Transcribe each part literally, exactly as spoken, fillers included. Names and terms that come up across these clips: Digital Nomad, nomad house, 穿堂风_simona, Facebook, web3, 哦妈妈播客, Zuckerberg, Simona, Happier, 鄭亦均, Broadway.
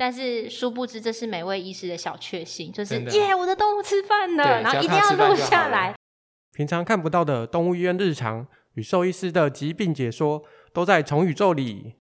但是殊不知这是每位医师的小确幸，就是耶我的动物吃饭了，然后一定要录下来。平常看不到的动物医院日常与兽医师的疾病解说，都在宠宇宙里。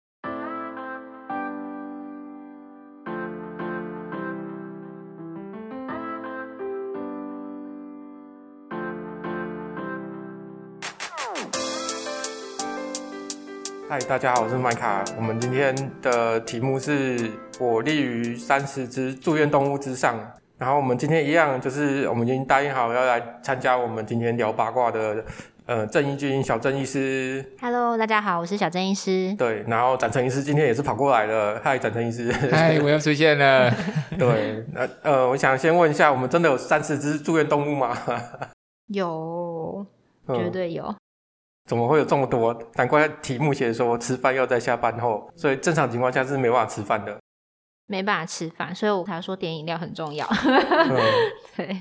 嗨，大家好，我是麦卡。我们今天的题目是我立于三十只住院动物之上。然后我们今天一样，就是我们已经答应好要来参加我们今天聊八卦的呃郑怡君小郑医师。Hello， 大家好，我是小郑医师。对，然后展成医师今天也是跑过来了。嗨，展成医师。嗨，我又出现了。对，呃，呃，我想先问一下，我们真的有三十只住院动物吗？有，绝对有。嗯，怎么会有这么多？难怪题目写说吃饭要在下班后，所以正常情况下是没办法吃饭的，没办法吃饭，所以我才说点饮料很重要。嗯，对，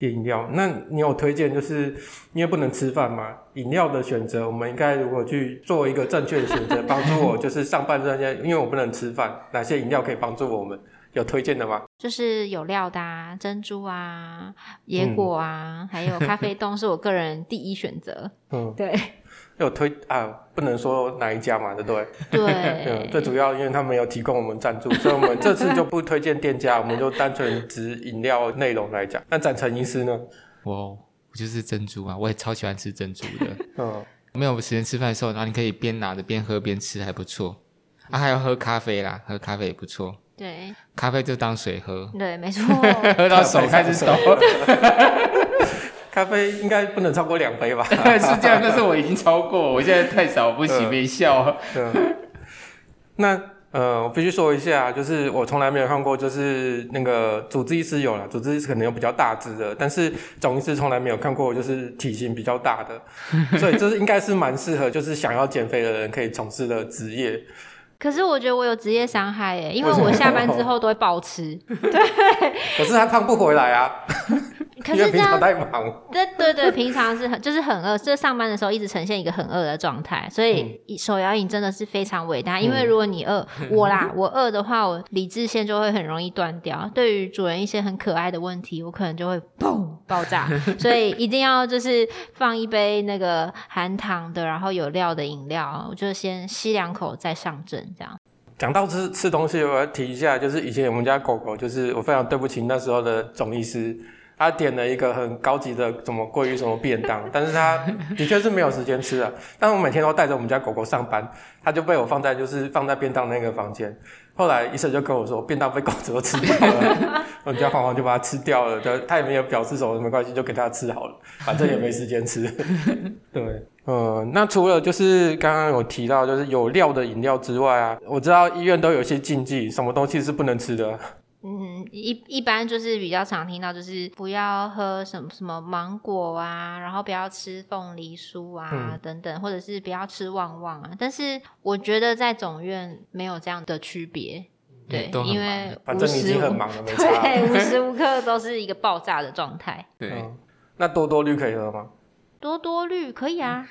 点饮料。那你有推荐，就是因为不能吃饭嘛，饮料的选择我们应该如何去做一个正确的选择，帮助我就是上班这些因为我不能吃饭，哪些饮料可以帮助我们？有推荐的吗？就是有料的啊，珍珠啊，野果啊，嗯，还有咖啡冻是我个人第一选择。嗯，对，有推啊，不能说哪一家嘛，对不对？对，最主要因为他们有提供我们赞助，所以我们这次就不推荐店家，我们就单纯只饮料内容来讲。那展成医师呢？我我就是珍珠啊，我也超喜欢吃珍珠的。嗯，没有时间吃饭的时候，然后你可以边拿着边喝边吃，还不错。啊，还有喝咖啡啦，喝咖啡也不错。对，咖啡就当水喝。对，没错。喝到手开始抖。咖啡应该不能超过两杯吧？是这样，但是我已经超过，我现在太少不行，别笑。那呃，我必须说一下，就是我从来没有看过，就是那个主治医师有啦，主治医师可能有比较大只的，但是总医师从来没有看过，就是体型比较大的，所以这应该是蛮适合就是想要减肥的人可以从事的职业。可是我觉得我有职业伤害耶，因为我下班之后都会暴吃。对，可是他胖不回来啊。可是因为平常太忙。对对对，平常是很就是很饿，这上班的时候一直呈现一个很饿的状态，所以手摇饮真的是非常伟大。因为如果你饿，嗯，我啦，我饿的话，我理智线就会很容易断掉。对于主人一些很可爱的问题，我可能就会砰爆炸。所以一定要就是放一杯那个含糖的，然后有料的饮料，我就先吸两口再上阵。这样讲到吃吃东西，我要提一下，就是以前我们家狗狗，就是我非常对不起那时候的总医师，他点了一个很高级的什么鲑鱼什么便当，但是他的确是没有时间吃啊。但我每天都带着我们家狗狗上班，他就被我放在就是放在便当那个房间。后来医生就跟我说，便当被狗子都吃掉了，我们家黄黄就把它吃掉了。对，他也没有表示什么，没关系，就给他吃好了，反正也没时间吃。对，嗯，那除了就是刚刚有提到就是有料的饮料之外啊，我知道医院都有一些禁忌，什么东西是不能吃的。嗯，一一般就是比较常听到，就是不要喝什么什么芒果啊，然后不要吃凤梨酥啊，嗯，等等，或者是不要吃旺旺啊。但是我觉得在总院没有这样的区别，对，嗯，因为反正你已经很忙了，没差。对，无时无刻都是一个爆炸的状态。对，嗯，那多多绿可以喝吗？多多绿可以啊。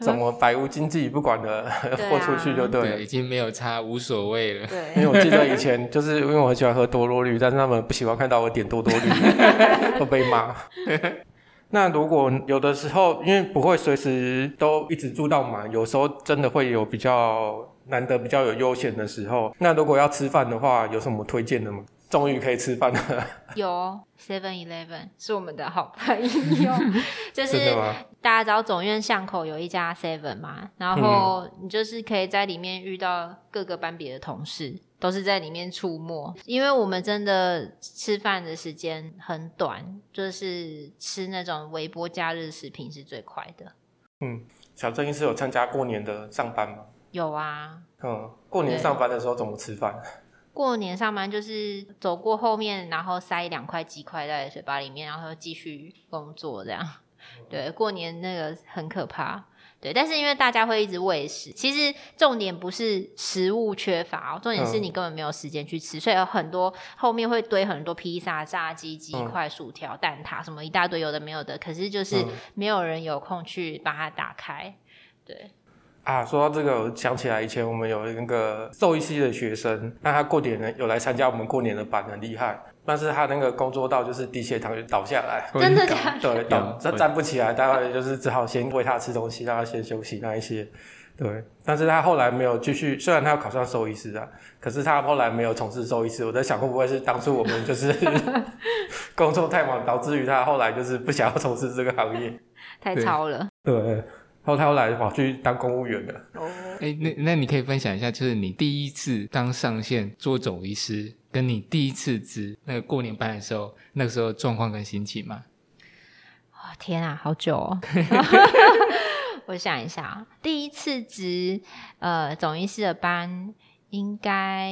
怎么百无禁忌不管了，豁出去就对了。对，已经没有差，无所谓了。对，因为我记得以前就是因为我很喜欢喝多多绿，但是他们不喜欢看到我点多多绿，都被骂。那如果有的时候因为不会随时都一直住到满，有时候真的会有比较难得比较有悠闲的时候，那如果要吃饭的话，有什么推荐的吗？终于可以吃饭了。有 seven eleven 是我们的好朋友。就是大家知道总院巷口有一家 seven 嘛，然后你就是可以在里面遇到各个班别的同事，都是在里面出没。因为我们真的吃饭的时间很短，就是吃那种微波假日食品是最快的。嗯，小郑医师有参加过年的上班吗？有啊。嗯，过年上班的时候怎么吃饭？过年上班就是走过后面，然后塞两块鸡块在嘴巴里面，然后继续工作这样。对，过年那个很可怕。对，但是因为大家会一直喂食，其实重点不是食物缺乏，哦，重点是你根本没有时间去吃，嗯，所以有很多后面会堆很多披萨、炸鸡、鸡块、薯条、蛋挞什么一大堆有的没有的，可是就是没有人有空去把它打开。对。啊，说到这个，我想起来以前我们有那个兽医系的学生，那他过年呢有来参加我们过年的班，很厉害。但是他那个工作到就是低血糖就倒下来，真的假的？对，倒他站不起来，当然就是只好先喂他吃东西，让他先休息那一些。对，但是他后来没有继续，虽然他要考上兽医师啊，可是他后来没有从事兽医师。我在想，会不会是当初我们就是工作太忙，导致于他后来就是不想要从事这个行业，太操了。对。对，然后他后来跑去当公务员了。哦，欸，那那你可以分享一下，就是你第一次当上线做总医师，跟你第一次值那个过年班的时候，那个时候状况跟心情吗？哦，天啊，好久哦。我想一下，第一次值呃总医师的班，应该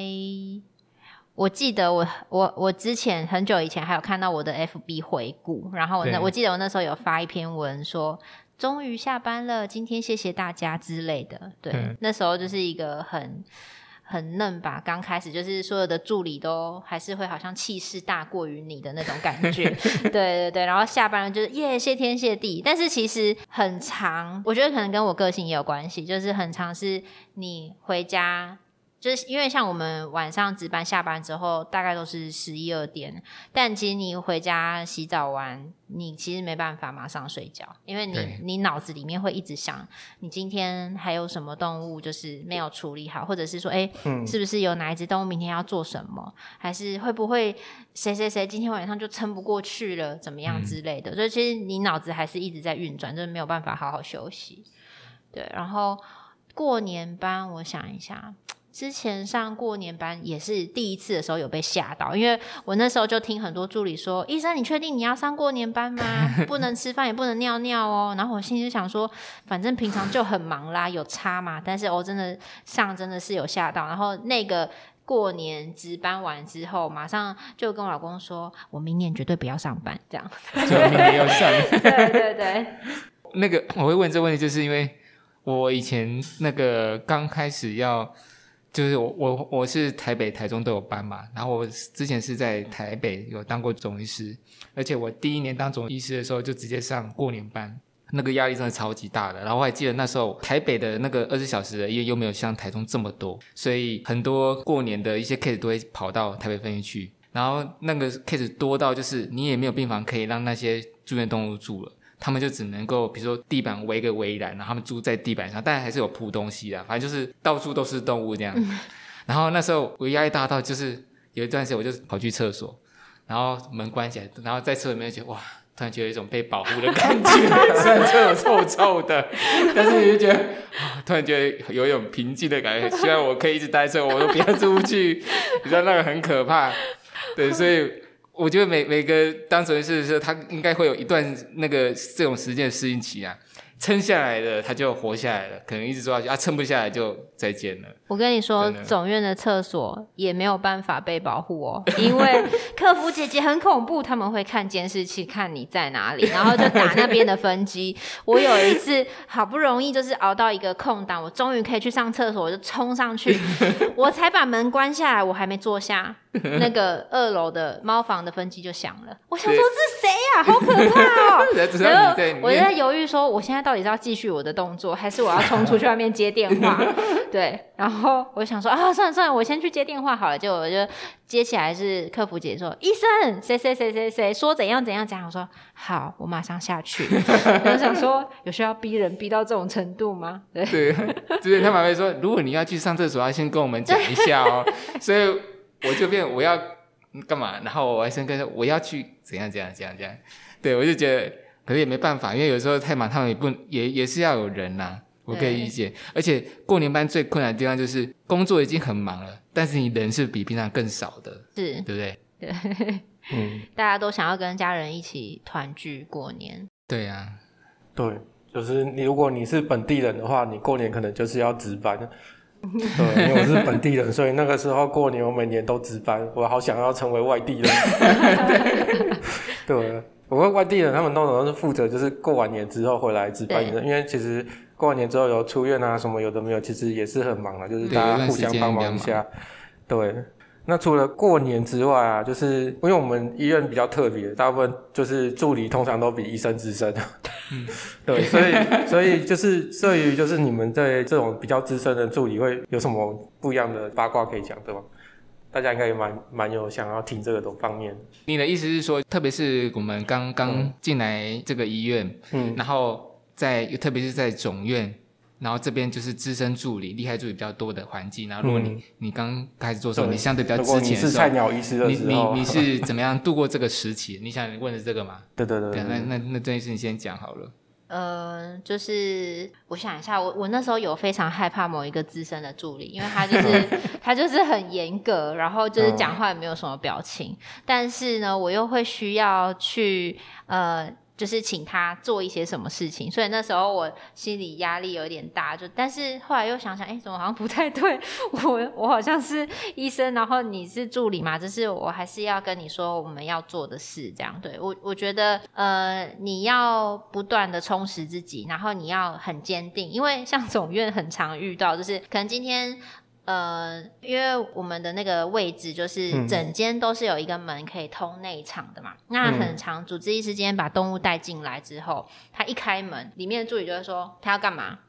我记得我我我之前很久以前还有看到我的 F B 回顾，然后我那我记得我那时候有发一篇文说，终于下班了，今天谢谢大家之类的。对，嗯，那时候就是一个很很嫩吧，刚开始就是所有的助理都还是会好像气势大过于你的那种感觉。对对对，然后下班了就是耶，谢天谢地。但是其实很常，我觉得可能跟我个性也有关系，就是很常是你回家，就是因为像我们晚上值班下班之后大概都是十一二点，但其实你回家洗澡完你其实没办法马上睡觉，因为你你脑子里面会一直想你今天还有什么动物就是没有处理好，或者是说哎，嗯，是不是有哪一只动物明天要做什么，还是会不会谁谁谁今天晚上就撑不过去了怎么样之类的，嗯，所以其实你脑子还是一直在运转，就是没有办法好好休息。对，然后过年班我想一下，之前上过年班也是第一次的时候有被吓到，因为我那时候就听很多助理说，医生你确定你要上过年班吗？不能吃饭也不能尿尿哦。然后我心里就想说反正平常就很忙啦，有差嘛。但是我，哦，真的上真的是有吓到，然后那个过年值班完之后马上就跟我老公说我明年绝对不要上班这样。就明年要上。对对对。那个我会问这问题，就是因为我以前那个刚开始要就是我我我是台北台中都有班嘛，然后我之前是在台北有当过总医师，而且我第一年当总医师的时候就直接上过年班，那个压力真的超级大的。然后我还记得那时候台北的那个二十小时的医院又没有像台中这么多，所以很多过年的一些 case 都会跑到台北分院去，然后那个 case 多到就是你也没有病房可以让那些住院动物住了，他们就只能够比如说地板围个围栏，然后他们住在地板上，但还是有铺东西啦，反正就是到处都是动物这样，嗯，然后那时候我压力大到就是有一段时间我就跑去厕所，然后门关起来，然后在厕所里面觉得哇突然觉得有一种被保护的感觉。虽然厕所臭臭的，但是你就觉得，哦，突然觉得有一种平静的感觉，希望我可以一直待在厕所，我都不要出去。你知道那个很可怕。对，所以我觉得每每个当总医师的时候，他应该会有一段那个这种时间的适应期啊，撑下来了他就活下来了，可能一直做下去啊，撑不下来就再见了。我跟你说总院的厕所也没有办法被保护哦，因为客服姐姐很恐怖，他们会看监视器看你在哪里，然后就打那边的分机。我有一次好不容易就是熬到一个空档，我终于可以去上厕所，我就冲上去，我才把门关下来，我还没坐下，那个二楼的猫房的分机就响了，我想说是谁啊，好可怕哦。然后我在犹豫说我现在到底是要继续我的动作，还是我要冲出去外面接电话。对，然后我想说啊，算了算了，我先去接电话好了。结果我就接起来是客服姐说，医生谁谁谁谁谁说怎样怎样怎样，我说好，我马上下去。我想说有需要逼人逼到这种程度吗？对对，之前他们会说如果你要去上厕所要先跟我们讲一下哦。所以我就变我要干嘛，然后我还先跟他说我要去怎样怎样怎样怎样。对，我就觉得可是也没办法，因为有时候太忙，他们也不也也是要有人啦，啊，我可以理解。而且过年班最困难的地方就是工作已经很忙了，但是你人是比平常更少的，是对不对？对，嗯，大家都想要跟家人一起团聚过年。对啊，对，就是你如果你是本地人的话，你过年可能就是要值班。对，因为我是本地人，所以那个时候过年我每年都值班，我好想要成为外地人。对，我跟外地人他们通常都是负责就是过完年之后回来值班，因为其实过完年之后有出院啊什么有的没有，其实也是很忙的，就是大家互相帮忙一下。对，那除了过年之外啊，就是因为我们医院比较特别，大部分就是助理通常都比医生资深，嗯，对，所以所以就是对于就是你们对这种比较资深的助理会有什么不一样的八卦可以讲，对吧？大家应该也蛮蛮有想要听这个的方面。你的意思是说，特别是我们刚刚进来这个医院，嗯，然后在特别是在总院。然后这边就是资深助理、厉害助理比较多的环境。然后如果你、嗯、你刚开始做的时候，你相对比较之前的时候，如果你是菜鸟医师的时候，你你你是怎么样度过这个时期？你想问的是这个吗？对对 对, 对, 对，那那那这件事你先讲好了。嗯、呃，就是我想一下，我我那时候有非常害怕某一个资深的助理，因为他就是他就是很严格，然后就是讲话也没有什么表情，嗯、但是呢，我又会需要去呃。就是请他做一些什么事情，所以那时候我心理压力有点大，就但是后来又想想，哎、欸，怎么好像不太对，我我好像是医生，然后你是助理嘛，就是我还是要跟你说我们要做的事，这样对我我觉得呃你要不断的充实自己，然后你要很坚定，因为像总院很常遇到，就是可能今天。呃，因为我们的那个位置就是整间都是有一个门可以通内场的嘛、嗯、那很常主治医师今天把动物带进来之后，他一开门里面的助理就会说他要干嘛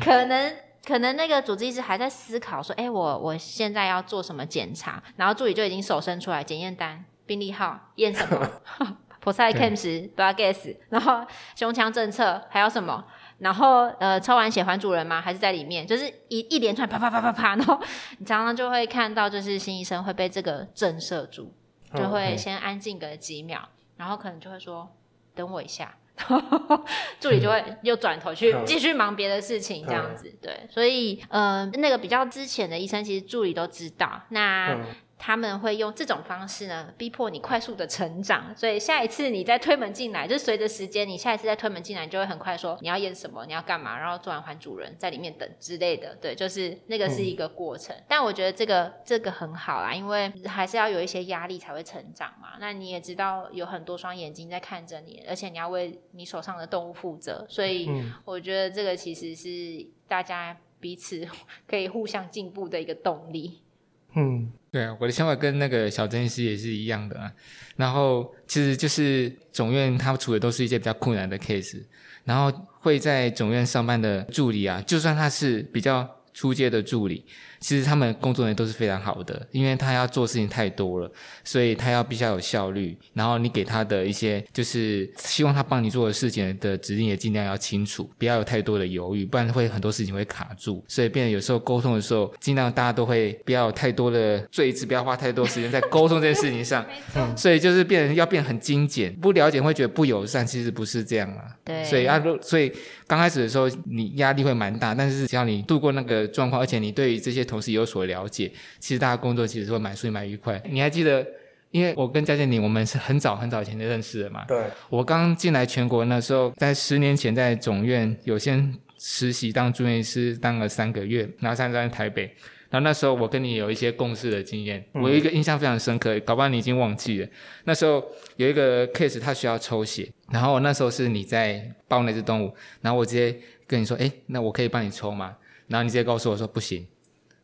可能可能那个主治医师还在思考说哎、欸，我我现在要做什么检查，然后助理就已经手伸出来检验单病历号验什么prostate cancer blood gas， 然后胸腔政策还有什么，然后呃，抽完血还主人吗？还是在里面？就是一一连串啪啪啪啪啪，然后你常常就会看到，就是新医生会被这个震慑住，就会先安静个几秒， okay. 然后可能就会说等我一下，然后助理就会又转头去继续忙别的事情，这样子对。所以呃，那个比较之前的医生，其实助理都知道那。他们会用这种方式呢逼迫你快速的成长，所以下一次你再推门进来，就随着时间你下一次再推门进来，你就会很快说你要验什么，你要干嘛，然后做完还主人在里面等之类的，对，就是那个是一个过程、嗯、但我觉得这个这个很好啦，因为还是要有一些压力才会成长嘛，那你也知道有很多双眼睛在看着你，而且你要为你手上的动物负责，所以我觉得这个其实是大家彼此可以互相进步的一个动力。嗯，对啊，我的想法跟那个小珍医师也是一样的、啊。然后其实就是总院他处的都是一些比较困难的 case， 然后会在总院上班的助理啊，就算他是比较初阶的助理，其实他们工作人员都是非常好的，因为他要做事情太多了，所以他要必须要有效率，然后你给他的一些就是希望他帮你做的事情的指令也尽量要清楚，不要有太多的犹豫，不然会很多事情会卡住，所以变得有时候沟通的时候尽量大家都会不要有太多的罪字，不要花太多时间在沟通这件事情上所以就是变得要变得很精简，不了解会觉得不友善，其实不是这样啊。对，所以啊，所以刚开始的时候你压力会蛮大，但是只要你度过那个状况，而且你对于这些同事有所了解，其实大家工作其实会蛮顺蛮愉快。你还记得因为我跟佳建宁我们是很早很早前就认识了嘛，对，我刚进来全国那时候在十年前在总院有先实习当住院医师当了三个月，然后三在台北，然后那时候我跟你有一些共事的经验、嗯、我有一个印象非常深刻，搞不好你已经忘记了，那时候有一个 case 他需要抽血，然后那时候是你在抱那只动物，然后我直接跟你说哎，那我可以帮你抽吗，然后你直接告诉我说不行，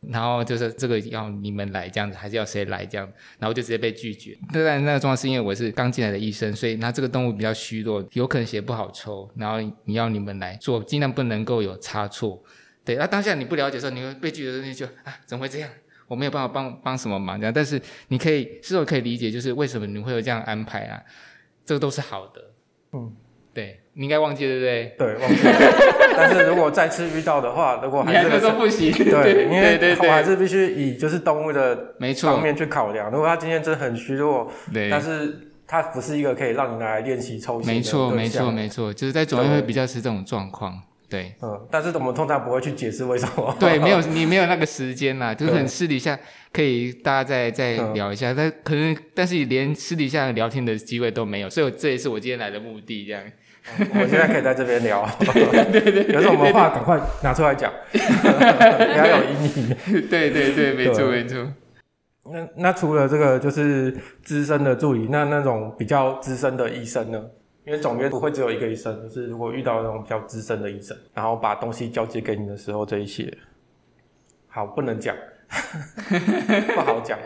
然后就是这个要你们来这样子，还是要谁来这样，然后就直接被拒绝。当然那个状况是因为我是刚进来的医生，所以那这个动物比较虚弱，有可能血不好抽，然后你要你们来做，尽量不能够有差错。对，那、啊、当下你不了解的时候，你会被拒绝的时候，你就啊怎么会这样？我没有办法帮帮什么忙这样。但是你可以是否可以理解，就是为什么你会有这样安排啊？这个都是好的。嗯。对，你应该忘记对不对？对，忘记了。但是如果再次遇到的话，如果还是都不行，对，因为我还是必须以就是动物的方面去考量。如果他今天真的很虚弱，对，但是他不是一个可以让你拿来练习抽血的对象。没错，没错，没错，就是在总院会比较是这种状况。对，嗯，但是我们通常不会去解释为什么。对，没有你没有那个时间啦，就是很私底下可以大家再再聊一下，嗯、但可能但是连私底下聊天的机会都没有，所以我这也是我今天来的目的这样。嗯、我现在可以在这边聊，对对对，有什么话赶快拿出来讲，不要有阴影。对对对，没错没错。那那除了这个就是资深的助理，那那种比较资深的医生呢？因为总院不会只有一个医生，就是如果遇到那种比较资深的医生，然后把东西交接给你的时候，这一些好不能讲不好讲。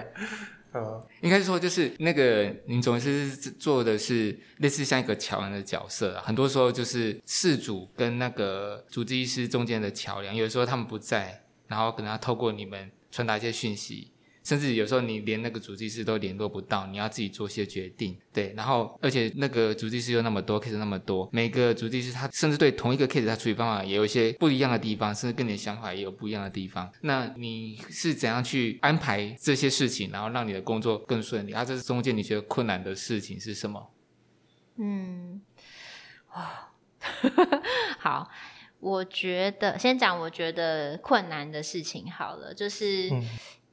嗯，应该说就是那个林总是做的是类似像一个桥梁的角色、啊，很多时候就是事主跟那个主治医师中间的桥梁，有的时候他们不在，然后可能要透过你们传达一些讯息，甚至有时候你连那个主治医师都联络不到，你要自己做些决定。对，然后而且那个主治医师又那么多 case 那么多，每个主治医师他甚至对同一个 case 他处理方法也有一些不一样的地方，甚至跟你的想法也有不一样的地方。那你是怎样去安排这些事情，然后让你的工作更顺利？啊，这中间你觉得困难的事情是什么？嗯，哇，好。我觉得先讲我觉得困难的事情好了，就是、嗯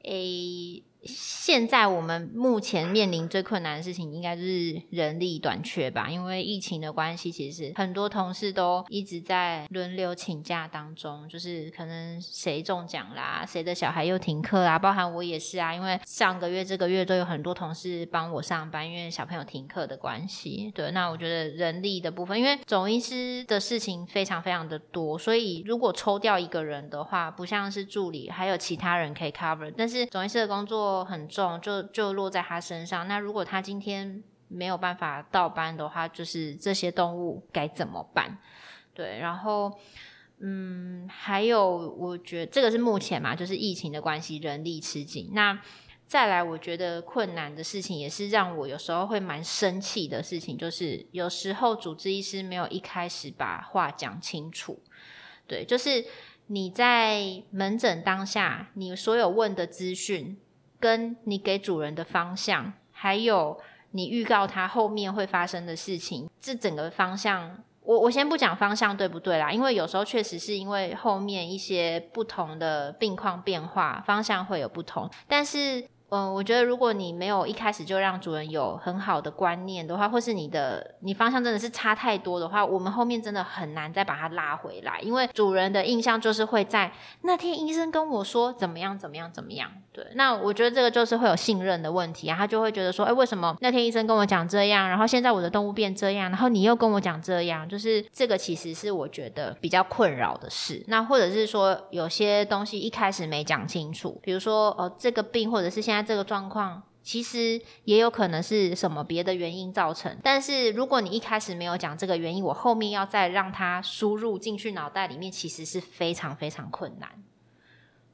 欸、现在我们目前面临最困难的事情应该就是人力短缺吧，因为疫情的关系，其实很多同事都一直在轮流请假当中，就是可能谁中奖啦，谁的小孩又停课啦，包含我也是啊，因为上个月这个月都有很多同事帮我上班，因为小朋友停课的关系。对，那我觉得人力的部分，因为总医师的事情非常非常的多，所以如果抽掉一个人的话，不像是助理还有其他人可以 cover， 但是总医师的工作很重，就就落在他身上。那如果他今天没有办法到班的话，就是这些动物该怎么办？对，然后嗯，还有我觉得这个是目前嘛，就是疫情的关系，人力吃紧。那再来我觉得困难的事情，也是让我有时候会蛮生气的事情，就是有时候主治医师没有一开始把话讲清楚。对，就是你在门诊当下，你所有问的资讯跟你给主人的方向，还有你预告他后面会发生的事情，这整个方向，我我先不讲方向对不对啦，因为有时候确实是因为后面一些不同的病况变化，方向会有不同。但是嗯，我觉得如果你没有一开始就让主人有很好的观念的话，或是你的你方向真的是差太多的话，我们后面真的很难再把它拉回来，因为主人的印象就是会在那天医生跟我说怎么样怎么样怎么样。对，那我觉得这个就是会有信任的问题啊，他就会觉得说哎，为什么那天医生跟我讲这样，然后现在我的动物变这样，然后你又跟我讲这样，就是这个其实是我觉得比较困扰的事。那或者是说有些东西一开始没讲清楚，比如说哦这个病或者是现在这个状况其实也有可能是什么别的原因造成，但是如果你一开始没有讲这个原因，我后面要再让它输入进去脑袋里面，其实是非常非常困难。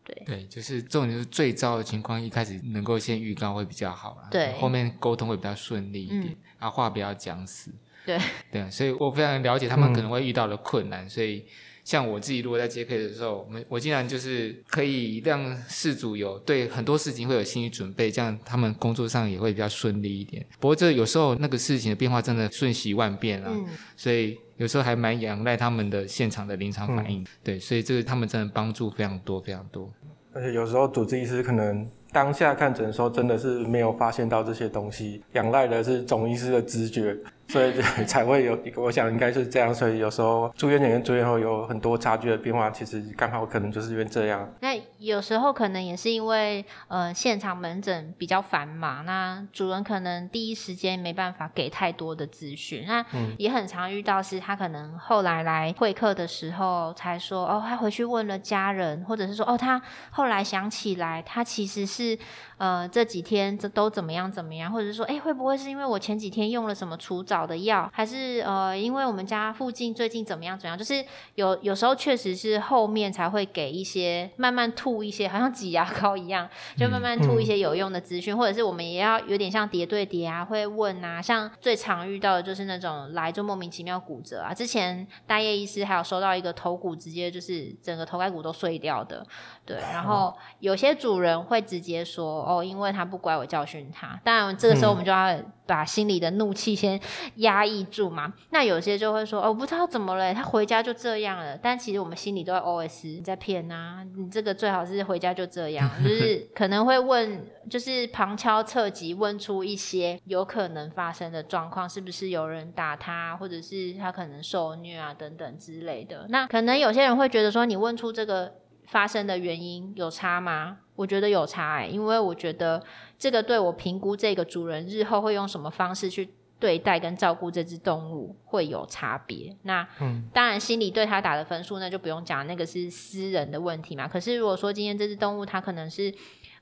对, 对就是这种就是最糟的情况，一开始能够先预告会比较好啦，对，后面沟通会比较顺利一点、嗯、啊话不要讲死。对对，所以我非常了解他们可能会遇到的困难、嗯、所以像我自己如果在接 case 的时候，我竟然就是可以让事主有对很多事情会有心理准备，这样他们工作上也会比较顺利一点。不过这有时候那个事情的变化真的瞬息万变啊、嗯、所以有时候还蛮仰赖他们的现场的临场反应、嗯、对，所以这个他们真的帮助非常多非常多。而且有时候主治医师可能当下看诊的时候真的是没有发现到这些东西，仰赖的是总医师的直觉，所以才会有，我想应该是这样，所以有时候住院前跟住院后有很多差距的变化，其实刚好可能就是因为这样。那有时候可能也是因为呃现场门诊比较繁忙，那主人可能第一时间没办法给太多的资讯，那也很常遇到是他可能后来来会客的时候才说哦他回去问了家人，或者是说哦他后来想起来他其实是呃这几天这都怎么样怎么样，或者是说哎会不会是因为我前几天用了什么除藻的药，还是呃，因为我们家附近最近怎么样怎么样，就是有有时候确实是后面才会给一些慢慢吐一些，好像挤牙膏一样，就慢慢吐一些有用的资讯、嗯、或者是我们也要有点像叠对叠啊，会问啊，像最常遇到的就是那种来就莫名其妙骨折啊，之前大叶医师还有收到一个头骨直接就是整个头盖骨都碎掉的。对，然后有些主人会直接说哦因为他不乖我教训他，当然这个时候我们就要把心里的怒气先压抑住嘛。那有些就会说哦，我不知道怎么了，他回家就这样了。但其实我们心里都在 O S 你在骗啊，你这个最好是回家就这样，就是可能会问，就是旁敲侧击问出一些有可能发生的状况，是不是有人打他，或者是他可能受虐啊等等之类的。那可能有些人会觉得说你问出这个发生的原因有差吗？我觉得有差欸，因为我觉得这个对我评估这个主人日后会用什么方式去对待跟照顾这只动物会有差别。那、嗯、当然心理对他打的分数那就不用讲，那个是私人的问题嘛。可是如果说今天这只动物它可能是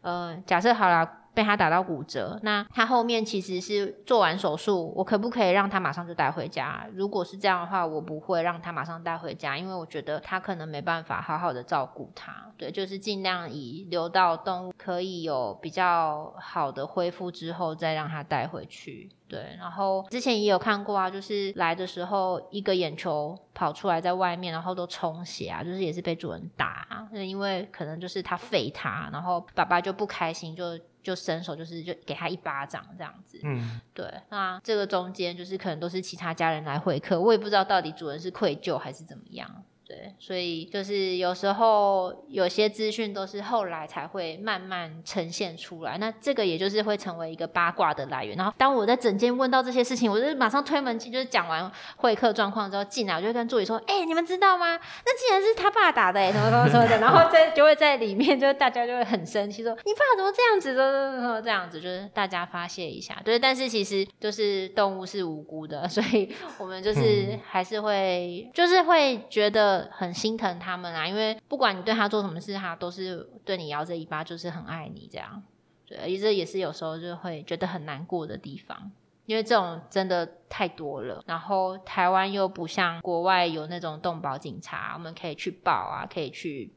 呃，假设好啦，被他打到骨折，那他后面其实是做完手术，我可不可以让他马上就带回家？如果是这样的话，我不会让他马上带回家，因为我觉得他可能没办法好好的照顾他。对，就是尽量以留到动物可以有比较好的恢复之后再让他带回去。对，然后之前也有看过啊，就是来的时候一个眼球跑出来在外面，然后都充血啊，就是也是被主人打、啊、因为可能就是他吠他，然后爸爸就不开心，就就伸手就是就给他一巴掌这样子。嗯，对，那这个中间就是可能都是其他家人来会客，我也不知道到底主人是愧疚还是怎么样。对，所以就是有时候有些资讯都是后来才会慢慢呈现出来，那这个也就是会成为一个八卦的来源。然后当我在整间问到这些事情，我就马上推门进，就是讲完会客状况之后进来，我就跟助理说哎、欸，你们知道吗，那竟然是他爸打的哎、欸，什么什么什么的然后在就会在里面就大家就会很生气说你爸怎么这样子的，这样子就是大家发泄一下。对，但是其实就是动物是无辜的，所以我们就是还是会、嗯、就是会觉得很心疼他们啊，因为不管你对他做什么事，他都是对你摇着尾巴，就是很爱你这样。对，这也是有时候就会觉得很难过的地方，因为这种真的太多了。然后台湾又不像国外有那种动保警察，我们可以去报啊，可以去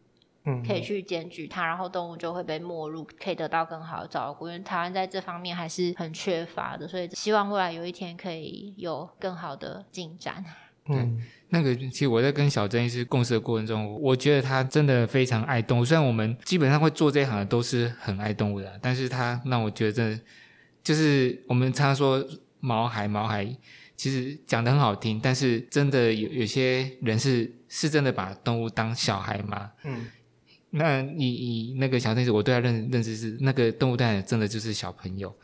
可以去检举它，然后动物就会被没入，可以得到更好的照顾，因为台湾在这方面还是很缺乏的，所以希望未来有一天可以有更好的进展。嗯，那个其实我在跟小珍医师共事的过程中，我觉得他真的非常爱动物，虽然我们基本上会做这一行的都是很爱动物的，但是他让我觉得真的就是我们常常说毛孩毛孩，其实讲得很好听，但是真的有有些人是是真的把动物当小孩嘛。嗯，那以以那个小珍医师我对他认认知是那个动物代真的就是小朋友，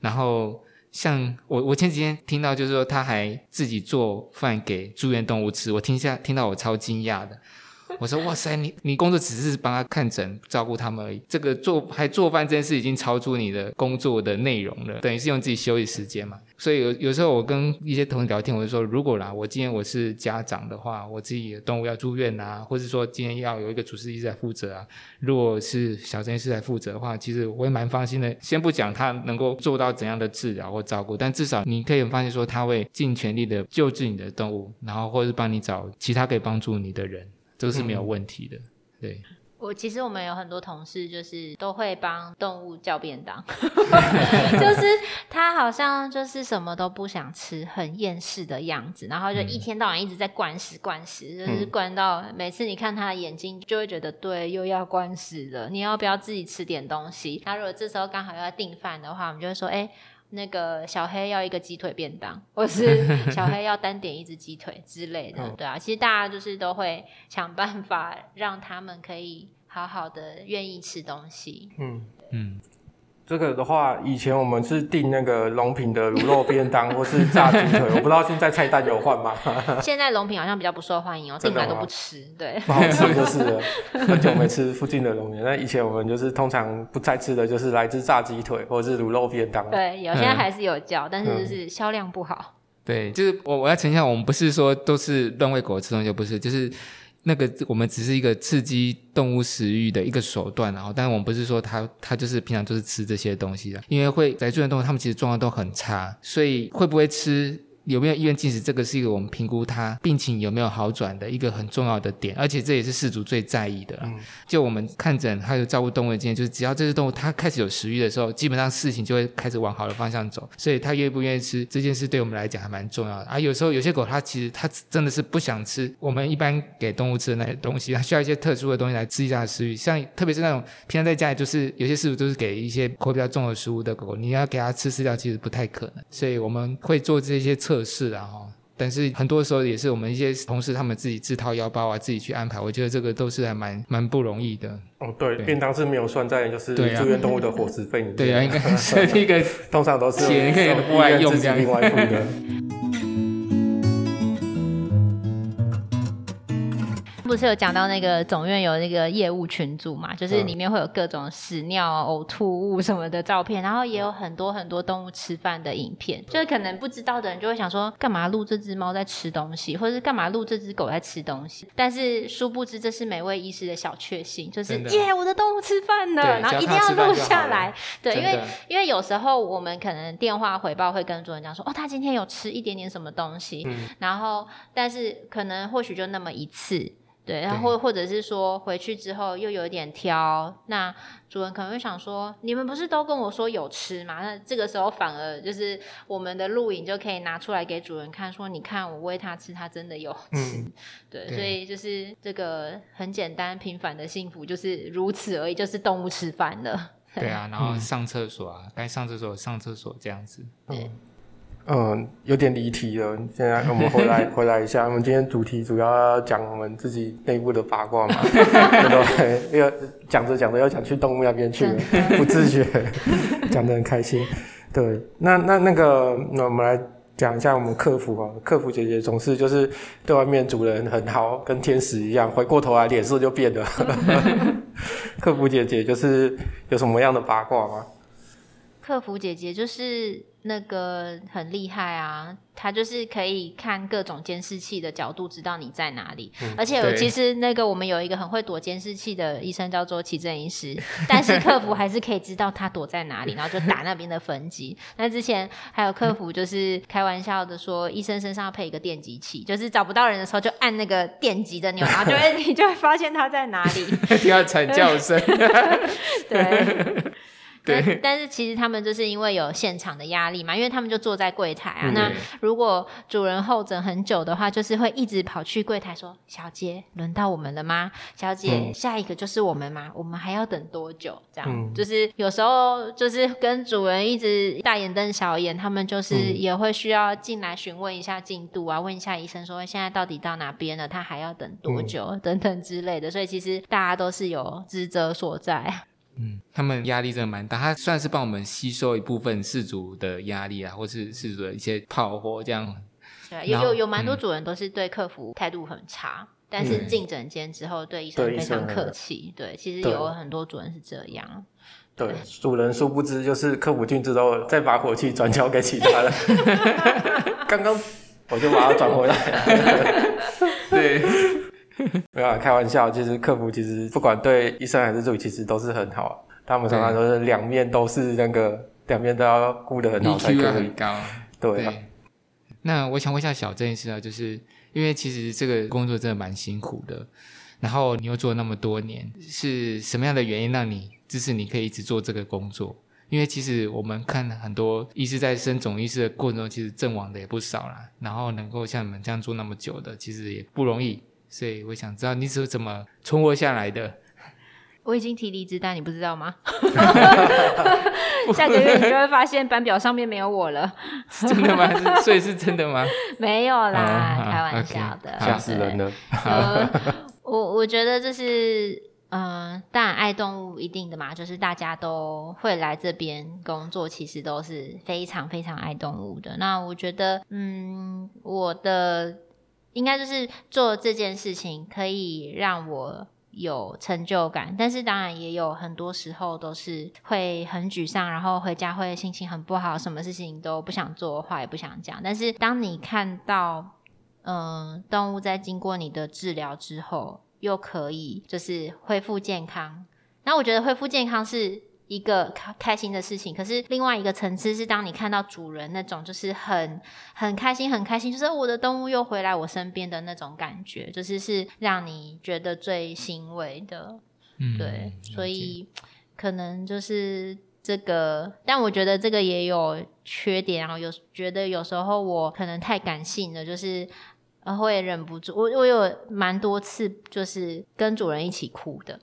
然后像我我前几天听到就是说他还自己做饭给住院动物吃，我听下听到我超惊讶的，我说哇塞，你你工作只是帮他看诊照顾他们而已，这个做还做饭这件事已经超出你的工作的内容了，等于是用自己休息时间嘛。所以有有时候我跟一些同事聊天，我就说如果啦我今天我是家长的话，我自己的动物要住院啊，或是说今天要有一个主治医师来负责啊，如果是小珍医师来负责的话，其实我也蛮放心的，先不讲他能够做到怎样的治疗或照顾，但至少你可以发现说他会尽全力的救治你的动物，然后或是帮你找其他可以帮助你的人，这是没有问题的、嗯、对。我其实我们有很多同事就是都会帮动物叫便当就是他好像就是什么都不想吃，很厌世的样子，然后就一天到晚一直在灌食灌食，就是灌到每次你看他的眼睛就会觉得对又要灌食了，你要不要自己吃点东西。他如果这时候刚好要订饭的话，我们就会说哎、欸那个小黑要一个鸡腿便当，或是小黑要单点一只鸡腿之类的对啊，其实大家就是都会想办法让他们可以好好的愿意吃东西。嗯嗯，这个的话以前我们是订那个龙品的卤肉便当或是炸鸡腿，我不知道现在菜单有换吗现在龙品好像比较不受欢迎哦，订来都不吃。对，不好吃就是了很久没吃附近的龙品，那以前我们就是通常不太吃的就是来自炸鸡腿或是卤肉便当。对，有些还是有叫、嗯、但是就是销量不好。对，就是我我要澄清，我们不是说都是乱喂狗吃东西，不是，就是那个我们只是一个刺激动物食欲的一个手段，然后但我们不是说它它就是平常就是吃这些东西的，因为会在住院动物它们其实状况都很差，所以会不会吃有没有医院禁食，这个是一个我们评估它病情有没有好转的一个很重要的点，而且这也是饲主最在意的、啊嗯、就我们看诊还有照顾动物的经验，就是只要这只动物它开始有食欲的时候，基本上事情就会开始往好的方向走，所以它愿不愿意吃这件事对我们来讲还蛮重要的啊。有时候有些狗它其实它真的是不想吃我们一般给动物吃的那些东西，它需要一些特殊的东西来刺激它的食欲，像特别是那种平常在家里就是有些饲主都是给一些口比较重的食物的狗，你要给它吃饲料其实不太可能，所以我们会做这些测试啊，但是很多时候也是我们一些同事他们自己自掏腰包啊，自己去安排，我觉得这个都是还蛮蛮不容易的。哦，对，对，便当是没有算在就是住院动物的伙食费里面。对啊，应该是这个通常都是钱可以另外用这样。另外付的。不是有讲到那个总院有那个业务群组嘛，就是里面会有各种屎尿呕吐物什么的照片，然后也有很多很多动物吃饭的影片，就是可能不知道的人就会想说干嘛录这只猫在吃东西，或者是干嘛录这只狗在吃东西，但是殊不知这是每位医师的小确幸，就是耶我的动物吃饭了，然后一定要录下来。对，因为因为有时候我们可能电话回报会跟主人讲说哦他今天有吃一点点什么东西、嗯、然后但是可能或许就那么一次，对，然后或者是说回去之后又有点挑，那主人可能会想说你们不是都跟我说有吃吗，那这个时候反而就是我们的录影就可以拿出来给主人看说你看我喂他吃他真的有吃、嗯、对, 对，所以就是这个很简单平凡的幸福就是如此而已，就是动物吃饭了。对啊，然后上厕所啊、嗯、该上厕所上厕所这样子。对，嗯，有点离题了，现在我们回来回来一下，我们今天主题主要要讲我们自己内部的八卦嘛，对，要讲着讲着要讲去动物那边去了，不自觉，讲得很开心。对，那那那个，那我们来讲一下我们客服啊，客服姐姐总是就是对外面主人很好，跟天使一样，回过头来脸色就变了。客服姐姐就是有什么样的八卦吗？客服姐姐就是那个很厉害啊，她就是可以看各种监视器的角度知道你在哪里、嗯、而且其实那个我们有一个很会躲监视器的医生叫周启正医师，但是客服还是可以知道他躲在哪里然后就打那边的分机。那之前还有客服就是开玩笑的说医生身上要配一个电击器，就是找不到人的时候就按那个电击的钮，然后就会你就会发现他在哪里，听到惨叫声。对对，但是其实他们就是因为有现场的压力嘛，因为他们就坐在柜台啊、嗯、那如果主人候诊很久的话就是会一直跑去柜台说小姐轮到我们了吗，小姐、嗯、下一个就是我们吗，我们还要等多久这样、嗯、就是有时候就是跟主人一直大眼瞪小眼，他们就是也会需要进来询问一下进度啊，问一下医生说现在到底到哪边了，他还要等多久、嗯、等等之类的，所以其实大家都是有职责所在。嗯，他们压力真的蛮大，他算是帮我们吸收一部分饲主的压力啊，或是饲主的一些炮火这样。对，有有有蛮多主人都是对客服态度很差、嗯、但是进诊间之后对医生非常客气。 对, 对，其实有很多主人是这样。对, 对，主人殊不知就是客服进之后再把火气转交给其他人。刚刚我就把它转回来。对。没有啊，开玩笑，其实客服其实不管对医生还是助理其实都是很好，他们常常都是两面都是那个两面都要顾得很好才可以， E Q 很高。对, 对，那我想问一下小郑医师啊，就是因为其实这个工作真的蛮辛苦的，然后你又做那么多年，是什么样的原因让你支持你可以一直做这个工作？因为其实我们看很多医师在升总医师的过程中其实阵亡的也不少啦，然后能够像你们这样做那么久的其实也不容易，所以我想知道你是怎么存活下来的。我已经提离职单你不知道吗？下个月你就会发现班表上面没有我了。真的吗？所以是真的吗？没有啦、嗯、开玩笑的。吓死人了。我我觉得就是嗯，当然爱动物一定的嘛，就是大家都会来这边工作，其实都是非常非常爱动物的。那我觉得嗯，我的应该就是做这件事情可以让我有成就感，但是当然也有很多时候都是会很沮丧，然后回家会心情很不好，什么事情都不想做，话也不想讲。但是当你看到嗯，动物在经过你的治疗之后又可以就是恢复健康，那我觉得恢复健康是一个开心的事情，可是另外一个层次是当你看到主人那种就是很很开心很开心，就是我的动物又回来我身边的那种感觉，就是是让你觉得最欣慰的。嗯，对，所以可能就是这个，但我觉得这个也有缺点，然后有觉得有时候我可能太感性了，就是会忍不住，我我有蛮多次就是跟主人一起哭的，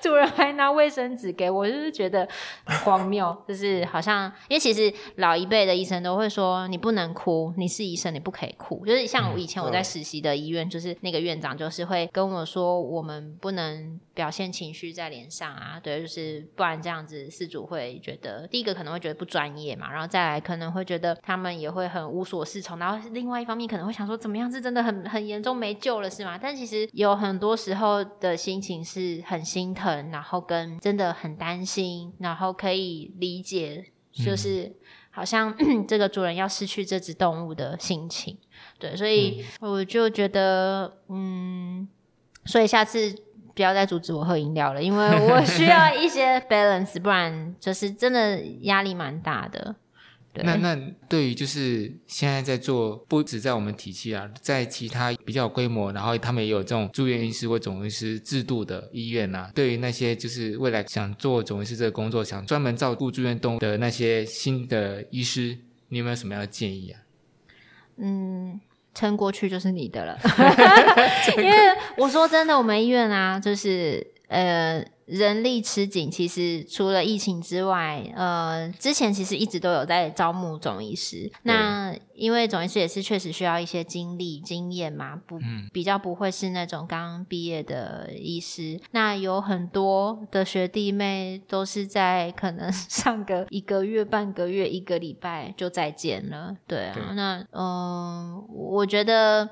主人还拿卫生纸给我，就是觉得荒谬，就是好像因为其实老一辈的医生都会说你不能哭，你是医生你不可以哭，就是像我以前我在实习的医院、嗯、就是那个院长就是会跟我说我们不能表现情绪在脸上啊，对，就是不然这样子饲主会觉得第一个可能会觉得不专业嘛，然后再来可能会觉得他们也会很无所适从，然后另外一方面可能会想说怎么样是真的很很严重没救了是吗？但其实有很多时候的心情是很心疼，然后跟真的很担心，然后可以理解就是、嗯、好像这个主人要失去这只动物的心情。对，所以我就觉得 嗯, 嗯，所以下次不要再阻止我喝饮料了，因为我需要一些 balance， 不然就是真的压力蛮大的。对，那那对于就是现在在做，不止在我们体系啊，在其他比较有规模，然后他们也有这种住院医师或总医师制度的医院啊，对于那些就是未来想做总医师这个工作，想专门照顾住院动物的那些新的医师，你有没有什么样的建议啊？嗯，撑过去就是你的了因为我说真的，我们医院啊就是呃人力吃紧，其实除了疫情之外，呃，之前其实一直都有在招募总医师。那因为总医师也是确实需要一些经历经验嘛，不、嗯、比较不会是那种刚毕业的医师。那有很多的学弟妹都是在可能上个一个月、半个月、一个礼拜就再见了。对啊，对，那嗯、呃，我觉得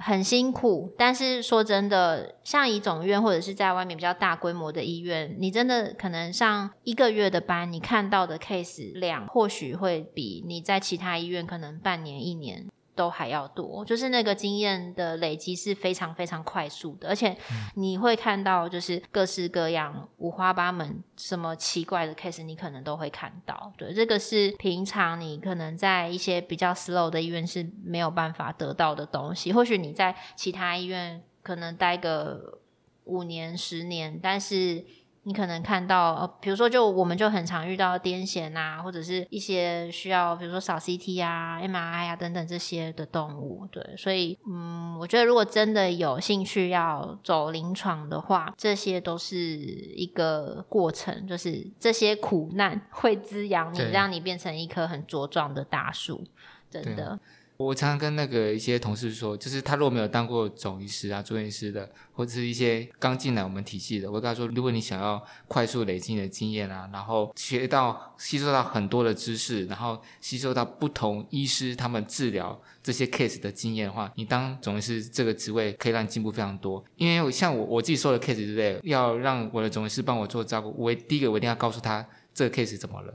很辛苦，但是说真的，像以总院或者是在外面比较大规模的医院，你真的可能上一个月的班，你看到的 case 量或许会比你在其他医院可能半年一年都还要多，就是那个经验的累积是非常非常快速的，而且你会看到就是各式各样五花八门什么奇怪的 case 你可能都会看到。对，这个是平常你可能在一些比较 slow 的医院是没有办法得到的东西，或许你在其他医院可能待个五年十年，但是你可能看到、呃、比如说就我们就很常遇到癫痫啊，或者是一些需要比如说扫 C T 啊 M R I 啊等等这些的动物。对，所以嗯，我觉得如果真的有兴趣要走临床的话，这些都是一个过程，就是这些苦难会滋养你，让你变成一棵很茁壮的大树。真的，我常常跟那个一些同事说，就是他如果没有当过总医师啊、住院医师的，或者是一些刚进来我们体系的，我跟他说，如果你想要快速累积你的经验啊，然后学到吸收到很多的知识，然后吸收到不同医师他们治疗这些 case 的经验的话，你当总医师这个职位可以让你进步非常多。因为像我我自己收的 case 之类，要让我的总医师帮我做照顾，我第一个我一定要告诉他这个 case 怎么了，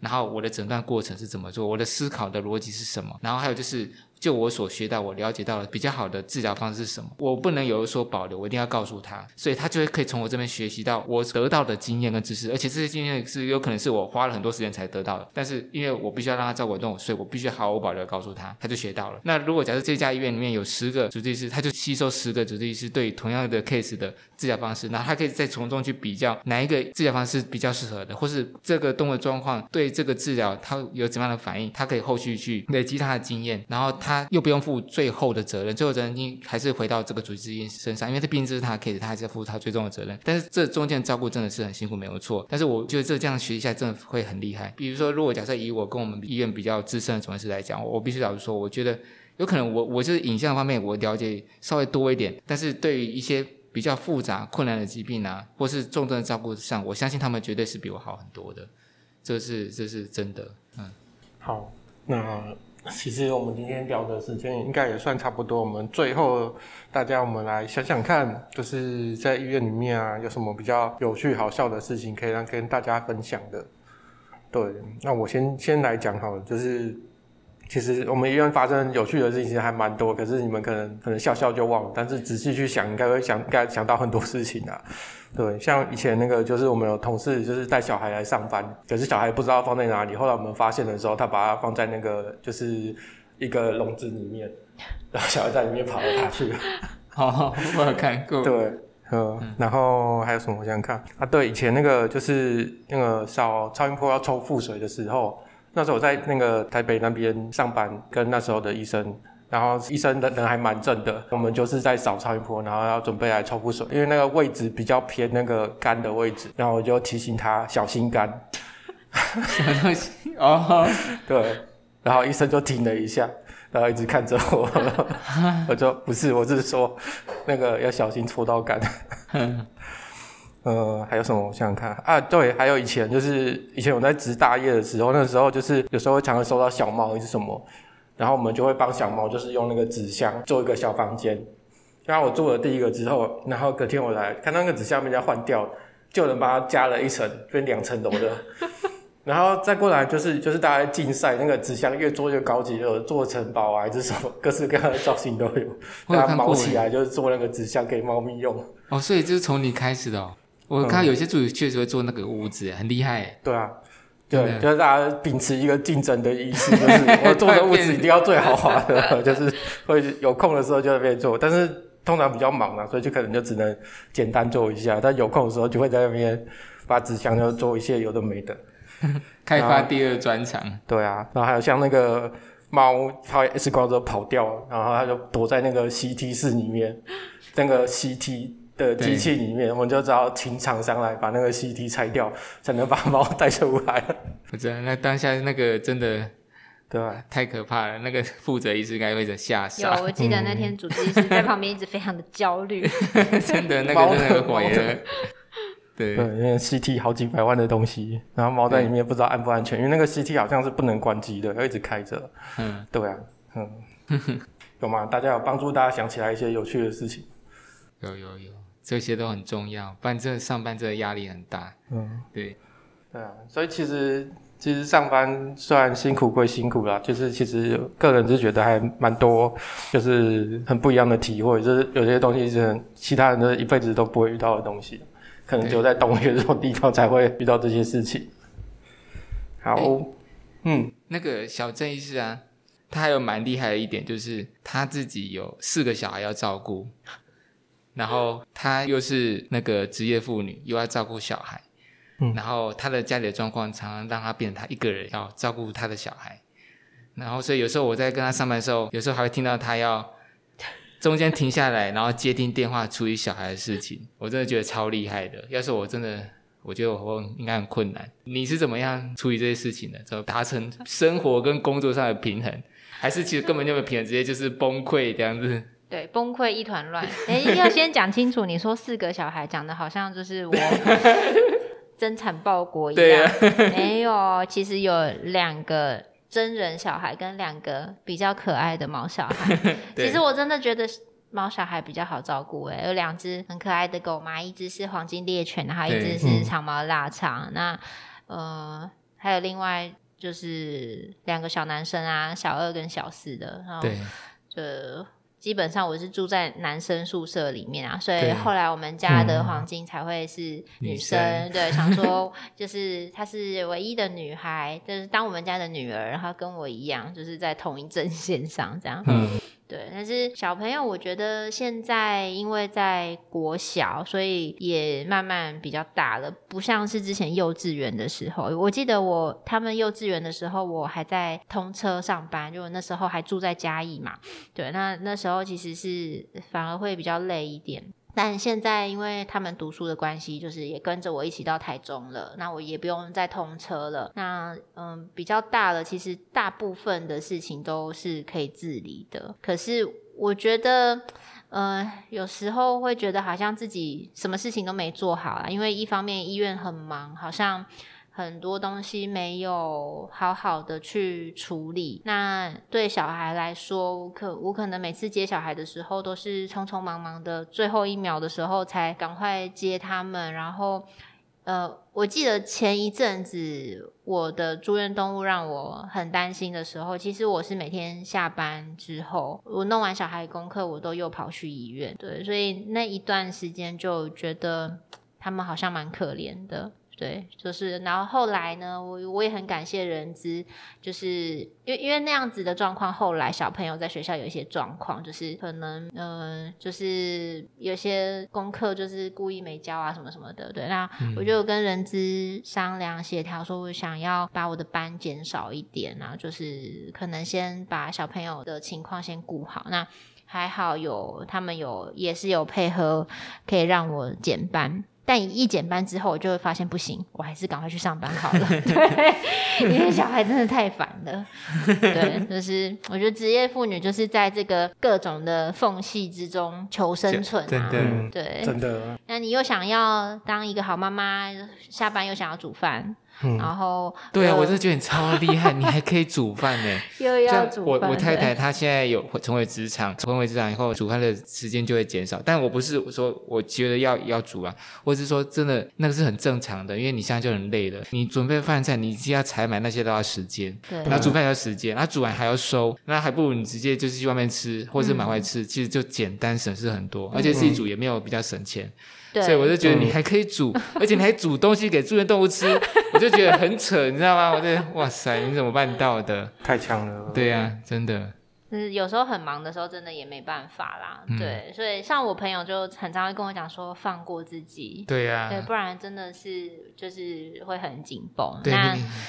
然后我的诊断过程是怎么做，我的思考的逻辑是什么，然后还有就是就我所学到我了解到的比较好的治疗方式是什么，我不能有所保留，我一定要告诉他，所以他就会可以从我这边学习到我得到的经验跟知识，而且这些经验是有可能是我花了很多时间才得到的，但是因为我必须要让他照顾动物，所以我必须好好保留告诉他，他就学到了。那如果假设这家医院里面有十个主治医师，他就吸收十个主治医师对同样的 case 的治疗方式，然后他可以再从中去比较哪一个治疗方式比较适合的，或是这个动物的状况对这个治疗他有怎么样的反应，他可以后续去累积他的经验，然后他他又不用负最后的责任，最后责任还是回到这个主治医师身上，因为这毕竟这是他的 case， 他还是要负他最重的责任。但是这中间的照顾真的是很辛苦，没有错。但是我觉得这这样学习下真的会很厉害。比如说，如果假设以我跟我们医院比较资深的总医师来讲，我必须老实说，我觉得有可能我我就是影像方面我了解稍微多一点，但是对于一些比较复杂困难的疾病啊，或是重症的照顾上，我相信他们绝对是比我好很多的，这是这是真的。嗯，好，那其实我们今天聊的时间应该也算差不多，我们最后大家我们来想想看，就是在医院里面啊有什么比较有趣好笑的事情可以让跟大家分享的。对，那我先先来讲好了，就是其实我们医院发生有趣的事情还蛮多，可是你们可能可能笑笑就忘了，但是仔细去想应该会想应该想到很多事情啊。对，像以前那个就是我们有同事就是带小孩来上班，可是小孩不知道放在哪里，后来我们发现的时候他把它放在那个就是一个笼子里面，然后小孩在里面跑来跑去好，我有看过。对，嗯，然后还有什么我想看啊？对，以前那个就是那个小超音波要抽腹水的时候，那时候我在那个台北那边上班，跟那时候的医生，然后医生的人还蛮正的，我们就是在扫超音波，然后要准备来抽腹水，因为那个位置比较偏那个肝的位置，然后我就提醒他小心肝。什么东西？哦，对，然后医生就停了一下，然后一直看着我，我就不是，我是说那个要小心戳到肝。呃，还有什么我想想看啊？对，还有以前就是以前我在值大夜的时候，那时候就是有时候会常常收到小猫还是什么，然后我们就会帮小猫就是用那个纸箱做一个小房间。然后我做了第一个之后，然后隔天我来看到那个纸箱被人家换掉，就能把它加了一层变两层楼的。然后再过来就是就是大家竞赛，那个纸箱越做越高级，有做城堡啊，还是什么各式各样的造型都有。大家毛起来就是做那个纸箱给猫咪用。哦，所以就是从你开始的哦。我看到有些助理确实会做那个屋子，很厉害。对啊，对，就是大家秉持一个竞争的意思，就是我做的屋子一定要最豪华的，就是会有空的时候就在那边做，但是通常比较忙啦，所以就可能就只能简单做一下，但有空的时候就会在那边把纸箱就做一些有的没的。开发第二专长。对啊，然后还有像那个猫，它 S 光之后跑掉了，然后它就躲在那个 C T 室里面，那个 C T 的机器里面，我们就只好请厂商来把那个 C T 拆掉，才能把猫带出来。我知道，那当下那个真的。对吧、啊？太可怕了，那个负责医师应该会吓傻。有，我记得那天主治医师在旁边一直非常的焦虑。真的，那个真的很怀疑。对对，因为 C T 好几百万的东西，然后猫在里面不知道安不安全，因为那个 C T 好像是不能关机的，要一直开着。嗯，对啊，嗯，有吗？大家有帮助大家想起来一些有趣的事情？有有有，这些都很重要，不然这上班这压力很大。嗯，对。对啊，所以其实。其实上班虽然辛苦归辛苦啦，就是其实个人是觉得还蛮多，就是很不一样的体会，就是有些东西是其他人都一辈子都不会遇到的东西，可能只有在东岳这种地方才会遇到这些事情。好、欸、嗯，那个小郑医师啊，他还有蛮厉害的一点，就是他自己有四个小孩要照顾，然后他又是那个职业妇女，又要照顾小孩，然后他的家里的状况常常让他变成他一个人要照顾他的小孩，然后所以有时候我在跟他上班的时候，有时候还会听到他要中间停下来，然后接听电话处理小孩的事情，我真的觉得超厉害的。要是我真的，我觉得我应该很困难。你是怎么样处理这些事情的？怎么达成生活跟工作上的平衡？还是其实根本就没平衡，直接就是崩溃这样子？对，崩溃一团乱。哎，要先讲清楚，你说四个小孩，讲的好像就是我。真产报国一样，对、啊、没有，其实有两个真人小孩跟两个比较可爱的毛小孩。其实我真的觉得毛小孩比较好照顾、欸、有两只很可爱的狗嘛，一只是黄金猎犬，然后一只是长毛腊肠、嗯、那呃还有另外就是两个小男生啊，小二跟小四的，然后就基本上我是住在男生宿舍里面啊，所以后来我们家的黄金才会是女生、嗯、对，想说就是她是唯一的女孩，就是当我们家的女儿，然后跟我一样就是在同一阵线上这样、嗯、对。但是小朋友我觉得现在因为在国小，所以也慢慢比较大了，不像是之前幼稚园的时候。我记得我他们幼稚园的时候我还在通车上班，就我那时候还住在嘉义嘛，对，那那时候其实是反而会比较累一点，但现在因为他们读书的关系，就是也跟着我一起到台中了，那我也不用再通车了，那嗯比较大了，其实大部分的事情都是可以自理的。可是我觉得呃，有时候会觉得好像自己什么事情都没做好啦，因为一方面医院很忙，好像很多东西没有好好的去处理，那对小孩来说，我可我可能每次接小孩的时候都是匆匆忙忙的，最后一秒的时候才赶快接他们。然后呃，我记得前一阵子我的住院动物让我很担心的时候，其实我是每天下班之后，我弄完小孩功课我都又跑去医院，对，所以那一段时间就觉得他们好像蛮可怜的，对，就是然后后来呢，我我也很感谢人资，就是因为因为那样子的状况，后来小朋友在学校有一些状况，就是可能嗯、呃，就是有些功课就是故意没交啊什么什么的，对，那我就跟人资商量协调，说我想要把我的班减少一点啊，就是可能先把小朋友的情况先顾好。那还好有他们有也是有配合，可以让我减班。但一减班之后我就会发现不行，我还是赶快去上班好了。对，因为小孩真的太烦了。对，就是我觉得职业妇女就是在这个各种的缝隙之中求生存啊，真的，对，真的。那你又想要当一个好妈妈，下班又想要煮饭，嗯、然后对啊、呃、我就觉得你超厉害你还可以煮饭呢、欸。又要煮饭。我我太太她现在有成为职场成为职场以后煮饭的时间就会减少，但我不是说我觉得要要煮啊，我是说真的那个是很正常的，因为你现在就很累了，你准备饭菜你既要采买那些都要时间，对，然后煮饭也要时间，然后煮完还要收，那还不如你直接就是去外面吃或者是买回来吃、嗯、其实就简单省事很多，而且自己煮也没有比较省钱、嗯、所以我就觉得你还可以煮、嗯、而且你还煮东西给住院动物吃我就觉得很扯你知道吗，我就哇塞你怎么办到的，太强了，对啊真的，有时候很忙的时候真的也没办法啦、嗯、对，所以像我朋友就常常会跟我讲说放过自己，对啊对，不然真的是就是会很紧绷，对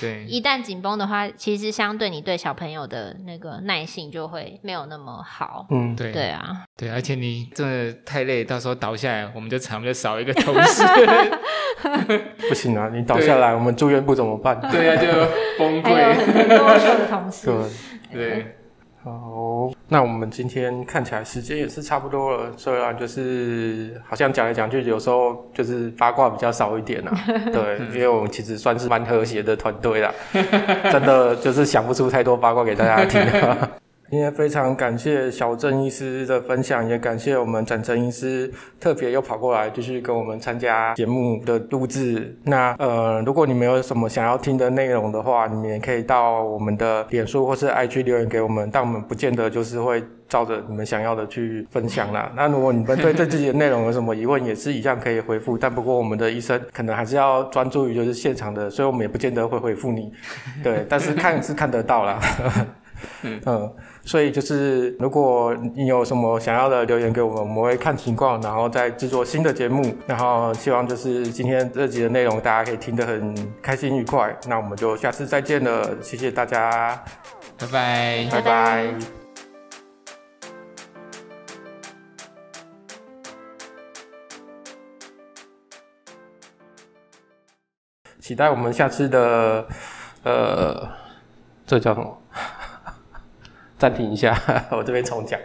对，一旦紧绷的话其实相对你对小朋友的那个耐性就会没有那么好，嗯对对啊对，而且你真的太累到时候倒下来我们就惨，我们就少一个同事不行啊，你倒下来我们住院部怎么办，对啊就崩溃，还有很多小的同事对对哦，那我们今天看起来时间也是差不多了，虽然就是好像讲来讲去有时候就是八卦比较少一点啦、啊、对，因为我们其实算是蛮和谐的团队啦真的就是想不出太多八卦给大家听啊今天非常感谢小郑医师的分享，也感谢我们展程医师特别又跑过来继续跟我们参加节目的录制。那呃，如果你们有什么想要听的内容的话，你们也可以到我们的脸书或是 I G 留言给我们，但我们不见得就是会照着你们想要的去分享啦。那如果你们对这自己的内容有什么疑问也是一样可以回复，但不过我们的医生可能还是要专注于就是现场的，所以我们也不见得会回复你，对，但是看是看得到啦嗯, 嗯，所以就是如果你有什么想要的留言给我们，我们会看情况然后再制作新的节目，然后希望就是今天这集的内容大家可以听得很开心愉快，那我们就下次再见了，谢谢大家，拜拜拜拜。期待我们下次的呃这叫什么暂停一下我这边重讲